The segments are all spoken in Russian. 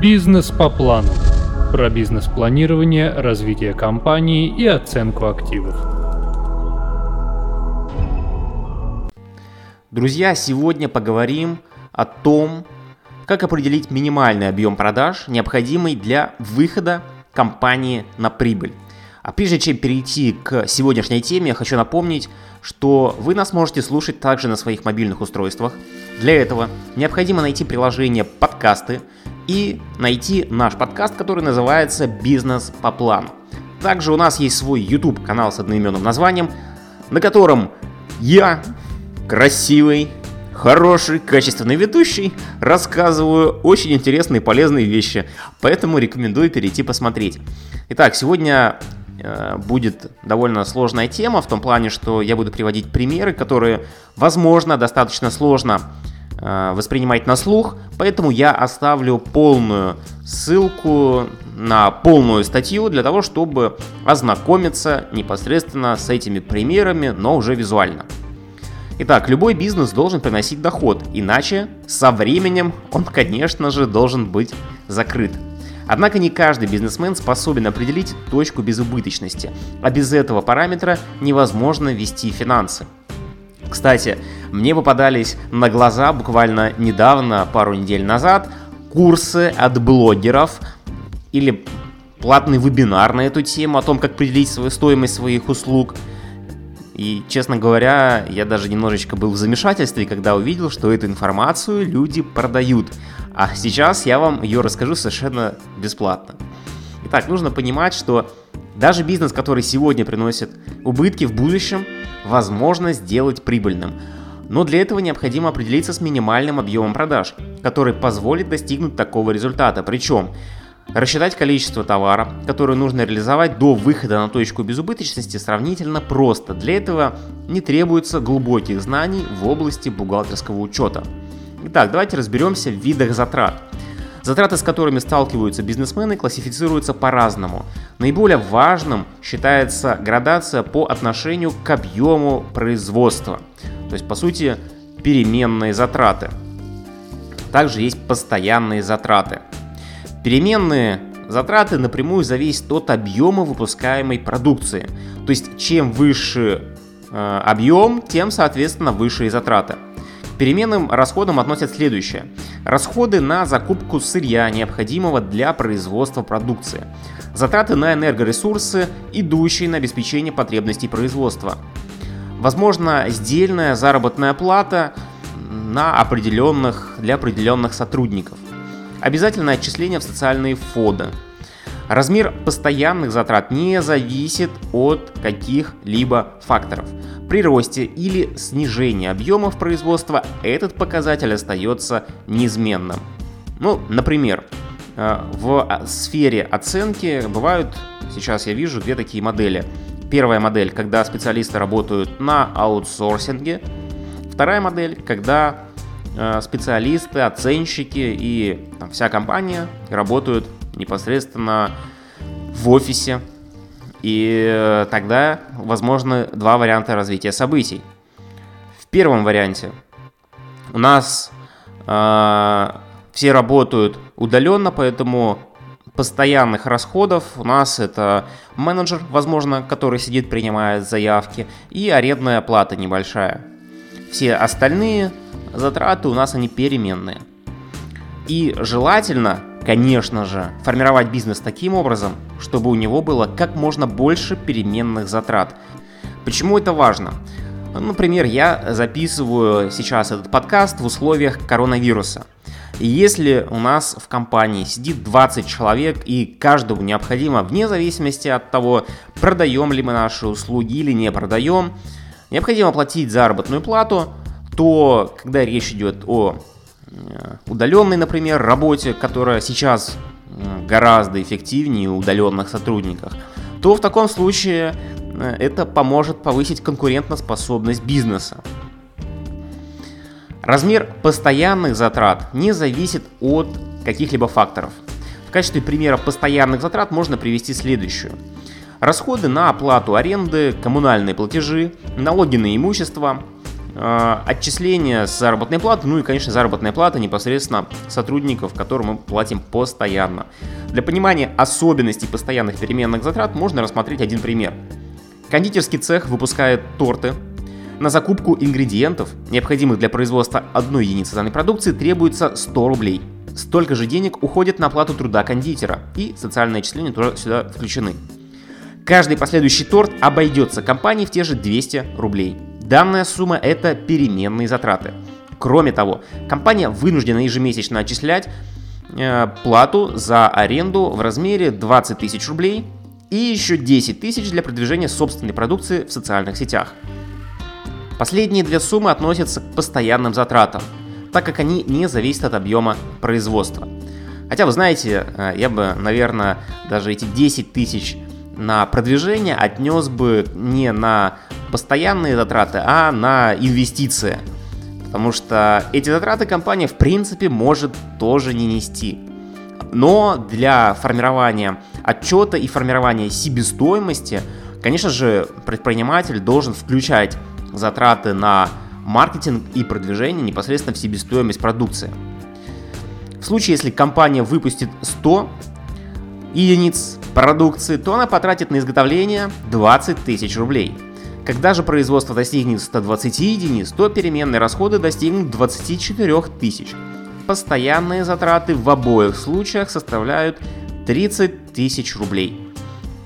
Бизнес по плану. Про бизнес-планирование, развитие компании и оценку активов. Друзья, сегодня поговорим о том, как определить минимальный объем продаж, необходимый для выхода компании на прибыль. А прежде чем перейти к сегодняшней теме, я хочу напомнить, что вы нас можете слушать также на своих мобильных устройствах. Для этого необходимо найти приложение «Подкасты» и найти наш подкаст, который называется «Бизнес по плану». Также у нас есть свой YouTube-канал с одноименным названием, на котором я, красивый, хороший, качественный ведущий, рассказываю очень интересные и полезные вещи, поэтому рекомендую перейти посмотреть. Итак, сегодня будет довольно сложная тема, в том плане, что я буду приводить примеры, которые, возможно, достаточно сложно воспринимать на слух, поэтому я оставлю полную ссылку на полную статью для того, чтобы ознакомиться непосредственно с этими примерами, но уже визуально. Итак, любой бизнес должен приносить доход, иначе со временем он, конечно же, должен быть закрыт. Однако не каждый бизнесмен способен определить точку безубыточности, а без этого параметра невозможно вести финансы. Кстати, мне попадались на глаза буквально недавно, пару недель назад, курсы от блогеров или платный вебинар на эту тему о том, как определить свою стоимость своих услуг. И, честно говоря, я даже немножечко был в замешательстве, когда увидел, что эту информацию люди продают. А сейчас я вам ее расскажу совершенно бесплатно. Итак, нужно понимать, что даже бизнес, который сегодня приносит убытки, в будущем возможно сделать прибыльным. Но для этого необходимо определиться с минимальным объемом продаж, который позволит достигнуть такого результата. Причем рассчитать количество товара, которое нужно реализовать до выхода на точку безубыточности, сравнительно просто. Для этого не требуется глубоких знаний в области бухгалтерского учета. Итак, давайте разберемся в видах затрат. Затраты, с которыми сталкиваются бизнесмены, классифицируются по-разному. Наиболее важным считается градация по отношению к объему производства, то есть, по сути, переменные затраты. Также есть постоянные затраты. Переменные затраты напрямую зависят от объема выпускаемой продукции. То есть, чем выше объем, тем, соответственно, выше и затраты. К переменным расходам относят следующее. Расходы на закупку сырья, необходимого для производства продукции. Затраты на энергоресурсы, идущие на обеспечение потребностей производства. Возможно, сдельная заработная плата для определенных сотрудников. Обязательное отчисление в социальные фонды. Размер постоянных затрат не зависит от каких-либо факторов. При росте или снижении объемов производства этот показатель остается неизменным. Например, в сфере оценки бывают, сейчас я вижу, две такие модели. Первая модель, когда специалисты работают на аутсорсинге. Вторая модель, когда специалисты, оценщики и вся компания работают непосредственно в офисе. И тогда возможны два варианта развития событий. В первом варианте у нас все работают удаленно, поэтому постоянных расходов у нас это менеджер, возможно, который сидит, принимает заявки, и арендная плата небольшая. Все остальные затраты у нас они переменные. И желательно, конечно же, формировать бизнес таким образом, чтобы у него было как можно больше переменных затрат. Почему это важно? Например, я записываю сейчас этот подкаст в условиях коронавируса. И если у нас в компании сидит 20 человек и каждому необходимо, вне зависимости от того, продаем ли мы наши услуги или не продаем, необходимо платить заработную плату, то когда речь идет о удаленной, например, работе, которая сейчас гораздо эффективнее у удаленных сотрудников, то в таком случае это поможет повысить конкурентоспособность бизнеса. Размер постоянных затрат не зависит от каких-либо факторов. В качестве примера постоянных затрат можно привести следующую. Расходы на оплату аренды, коммунальные платежи, налоги на имущество, отчисления с заработной платы, ну и, конечно, заработная плата непосредственно сотрудников, которым мы платим постоянно. Для понимания особенностей постоянных переменных затрат можно рассмотреть один пример. Кондитерский цех выпускает торты. На закупку ингредиентов, необходимых для производства одной единицы данной продукции, требуется 100 рублей. Столько же денег уходит на оплату труда кондитера, и социальные отчисления тоже сюда включены. Каждый последующий торт обойдется компании в те же 200 рублей. Данная сумма – это переменные затраты. Кроме того, компания вынуждена ежемесячно отчислять плату за аренду в размере 20 тысяч рублей и еще 10 тысяч для продвижения собственной продукции в социальных сетях. Последние две суммы относятся к постоянным затратам, так как они не зависят от объема производства. Хотя, вы знаете, я бы, наверное, даже эти 10 тысяч на продвижение отнес бы не на постоянные затраты, а на инвестиции. Потому что эти затраты компания, в принципе, может тоже не нести. Но для формирования отчета и формирования себестоимости, конечно же, предприниматель должен включать затраты на маркетинг и продвижение непосредственно в себестоимость продукции. В случае, если компания выпустит 100 единиц продукции, то она потратит на изготовление 20 тысяч рублей. Когда же производство достигнет 120 единиц, то переменные расходы достигнут 24 тысяч. Постоянные затраты в обоих случаях составляют 30 тысяч рублей.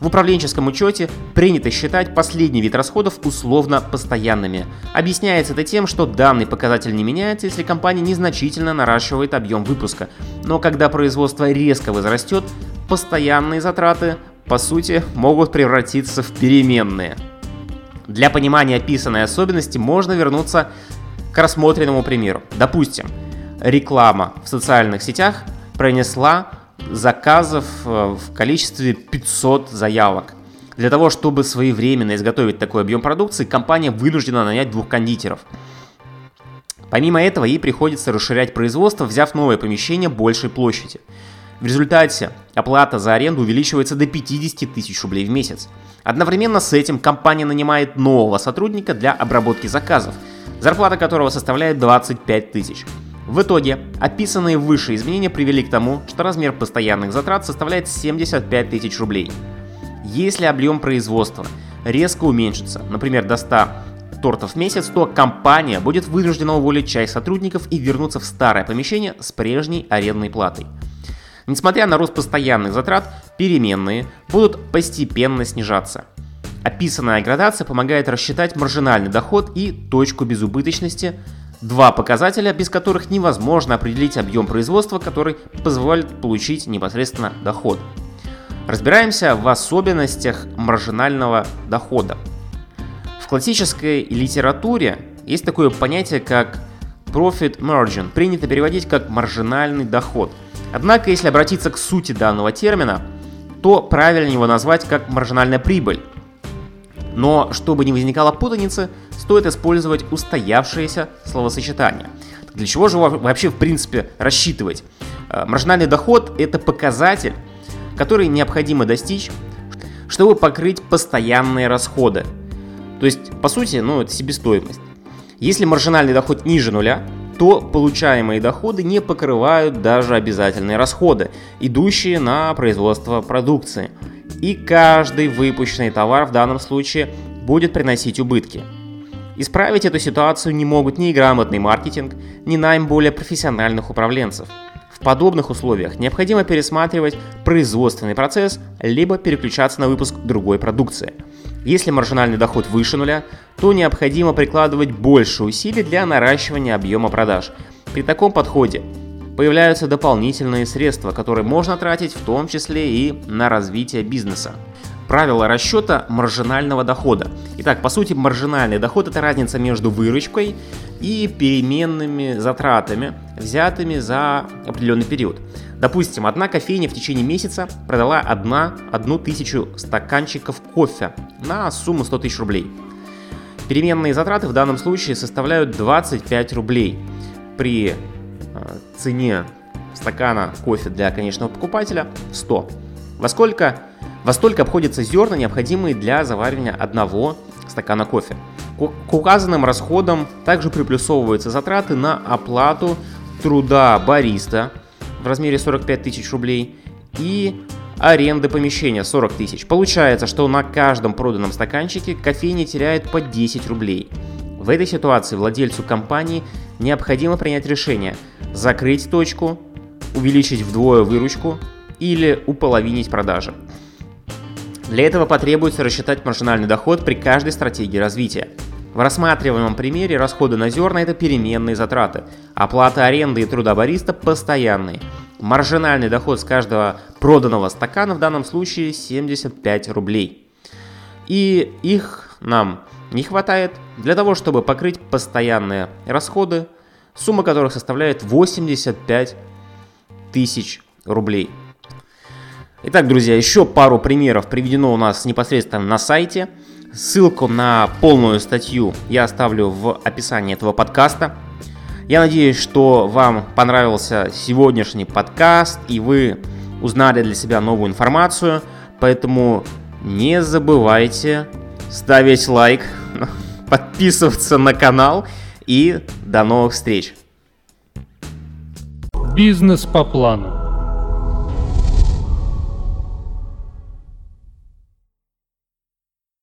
В управленческом учете принято считать последний вид расходов условно постоянными. Объясняется это тем, что данный показатель не меняется, если компания незначительно наращивает объем выпуска. Но когда производство резко возрастет, постоянные затраты, по сути, могут превратиться в переменные. Для понимания описанной особенности можно вернуться к рассмотренному примеру. Допустим, реклама в социальных сетях принесла заказов в количестве 500 заявок. Для того, чтобы своевременно изготовить такой объем продукции, компания вынуждена нанять 2 кондитеров. Помимо этого, ей приходится расширять производство, взяв новое помещение большей площади. В результате оплата за аренду увеличивается до 50 тысяч рублей в месяц. Одновременно с этим компания нанимает нового сотрудника для обработки заказов, зарплата которого составляет 25 тысяч. В итоге, описанные выше изменения привели к тому, что размер постоянных затрат составляет 75 тысяч рублей. Если объем производства резко уменьшится, например, до 100 тортов в месяц, то компания будет вынуждена уволить часть сотрудников и вернуться в старое помещение с прежней арендной платой. Несмотря на рост постоянных затрат, переменные будут постепенно снижаться. Описанная градация помогает рассчитать маржинальный доход и точку безубыточности. Два показателя, без которых невозможно определить объем производства, который позволит получить непосредственно доход. Разбираемся в особенностях маржинального дохода. В классической литературе есть такое понятие, как profit margin, принято переводить как маржинальный доход. Однако, если обратиться к сути данного термина, то правильно его назвать как маржинальная прибыль. Но, чтобы не возникало путаницы, стоит использовать устоявшееся словосочетание. Для чего же вообще, в принципе, рассчитывать? Маржинальный доход – это показатель, который необходимо достичь, чтобы покрыть постоянные расходы. То есть, по сути, это себестоимость. Если маржинальный доход ниже нуля, то получаемые доходы не покрывают даже обязательные расходы, идущие на производство продукции. И каждый выпущенный товар в данном случае будет приносить убытки. Исправить эту ситуацию не могут ни грамотный маркетинг, ни найм более профессиональных управленцев. В подобных условиях необходимо пересматривать производственный процесс, либо переключаться на выпуск другой продукции. Если маржинальный доход выше нуля, то необходимо прикладывать больше усилий для наращивания объема продаж. При таком подходе появляются дополнительные средства, которые можно тратить в том числе и на развитие бизнеса. Правила расчета маржинального дохода. Итак, по сути, маржинальный доход – это разница между выручкой и переменными затратами, взятыми за определенный период. Допустим, одна кофейня в течение месяца продала 1000 стаканчиков кофе на сумму 100 тысяч рублей. Переменные затраты в данном случае составляют 25 рублей. При цене стакана кофе для конечного покупателя 100. Во столько обходятся зерна, необходимые для заваривания одного стакана кофе. К указанным расходам также приплюсовываются затраты на оплату труда бариста в размере 45 тысяч рублей и аренды помещения 40 тысяч. Получается, что на каждом проданном стаканчике кофейня теряет по 10 рублей. В этой ситуации владельцу компании необходимо принять решение – закрыть точку, увеличить вдвое выручку или уполовинить продажи. Для этого потребуется рассчитать маржинальный доход при каждой стратегии развития. В рассматриваемом примере расходы на зерна – это переменные затраты, оплата аренды и труда бариста – постоянные. Маржинальный доход с каждого проданного стакана в данном случае 75 рублей. И их нам не хватает для того, чтобы покрыть постоянные расходы, сумма которых составляет 85 тысяч рублей. Итак, друзья, еще пару примеров приведено у нас непосредственно на сайте. Ссылку на полную статью я оставлю в описании этого подкаста. Я надеюсь, что вам понравился сегодняшний подкаст и вы узнали для себя новую информацию. Поэтому не забывайте ставить лайк, подписываться на канал и до новых встреч. Бизнес по плану.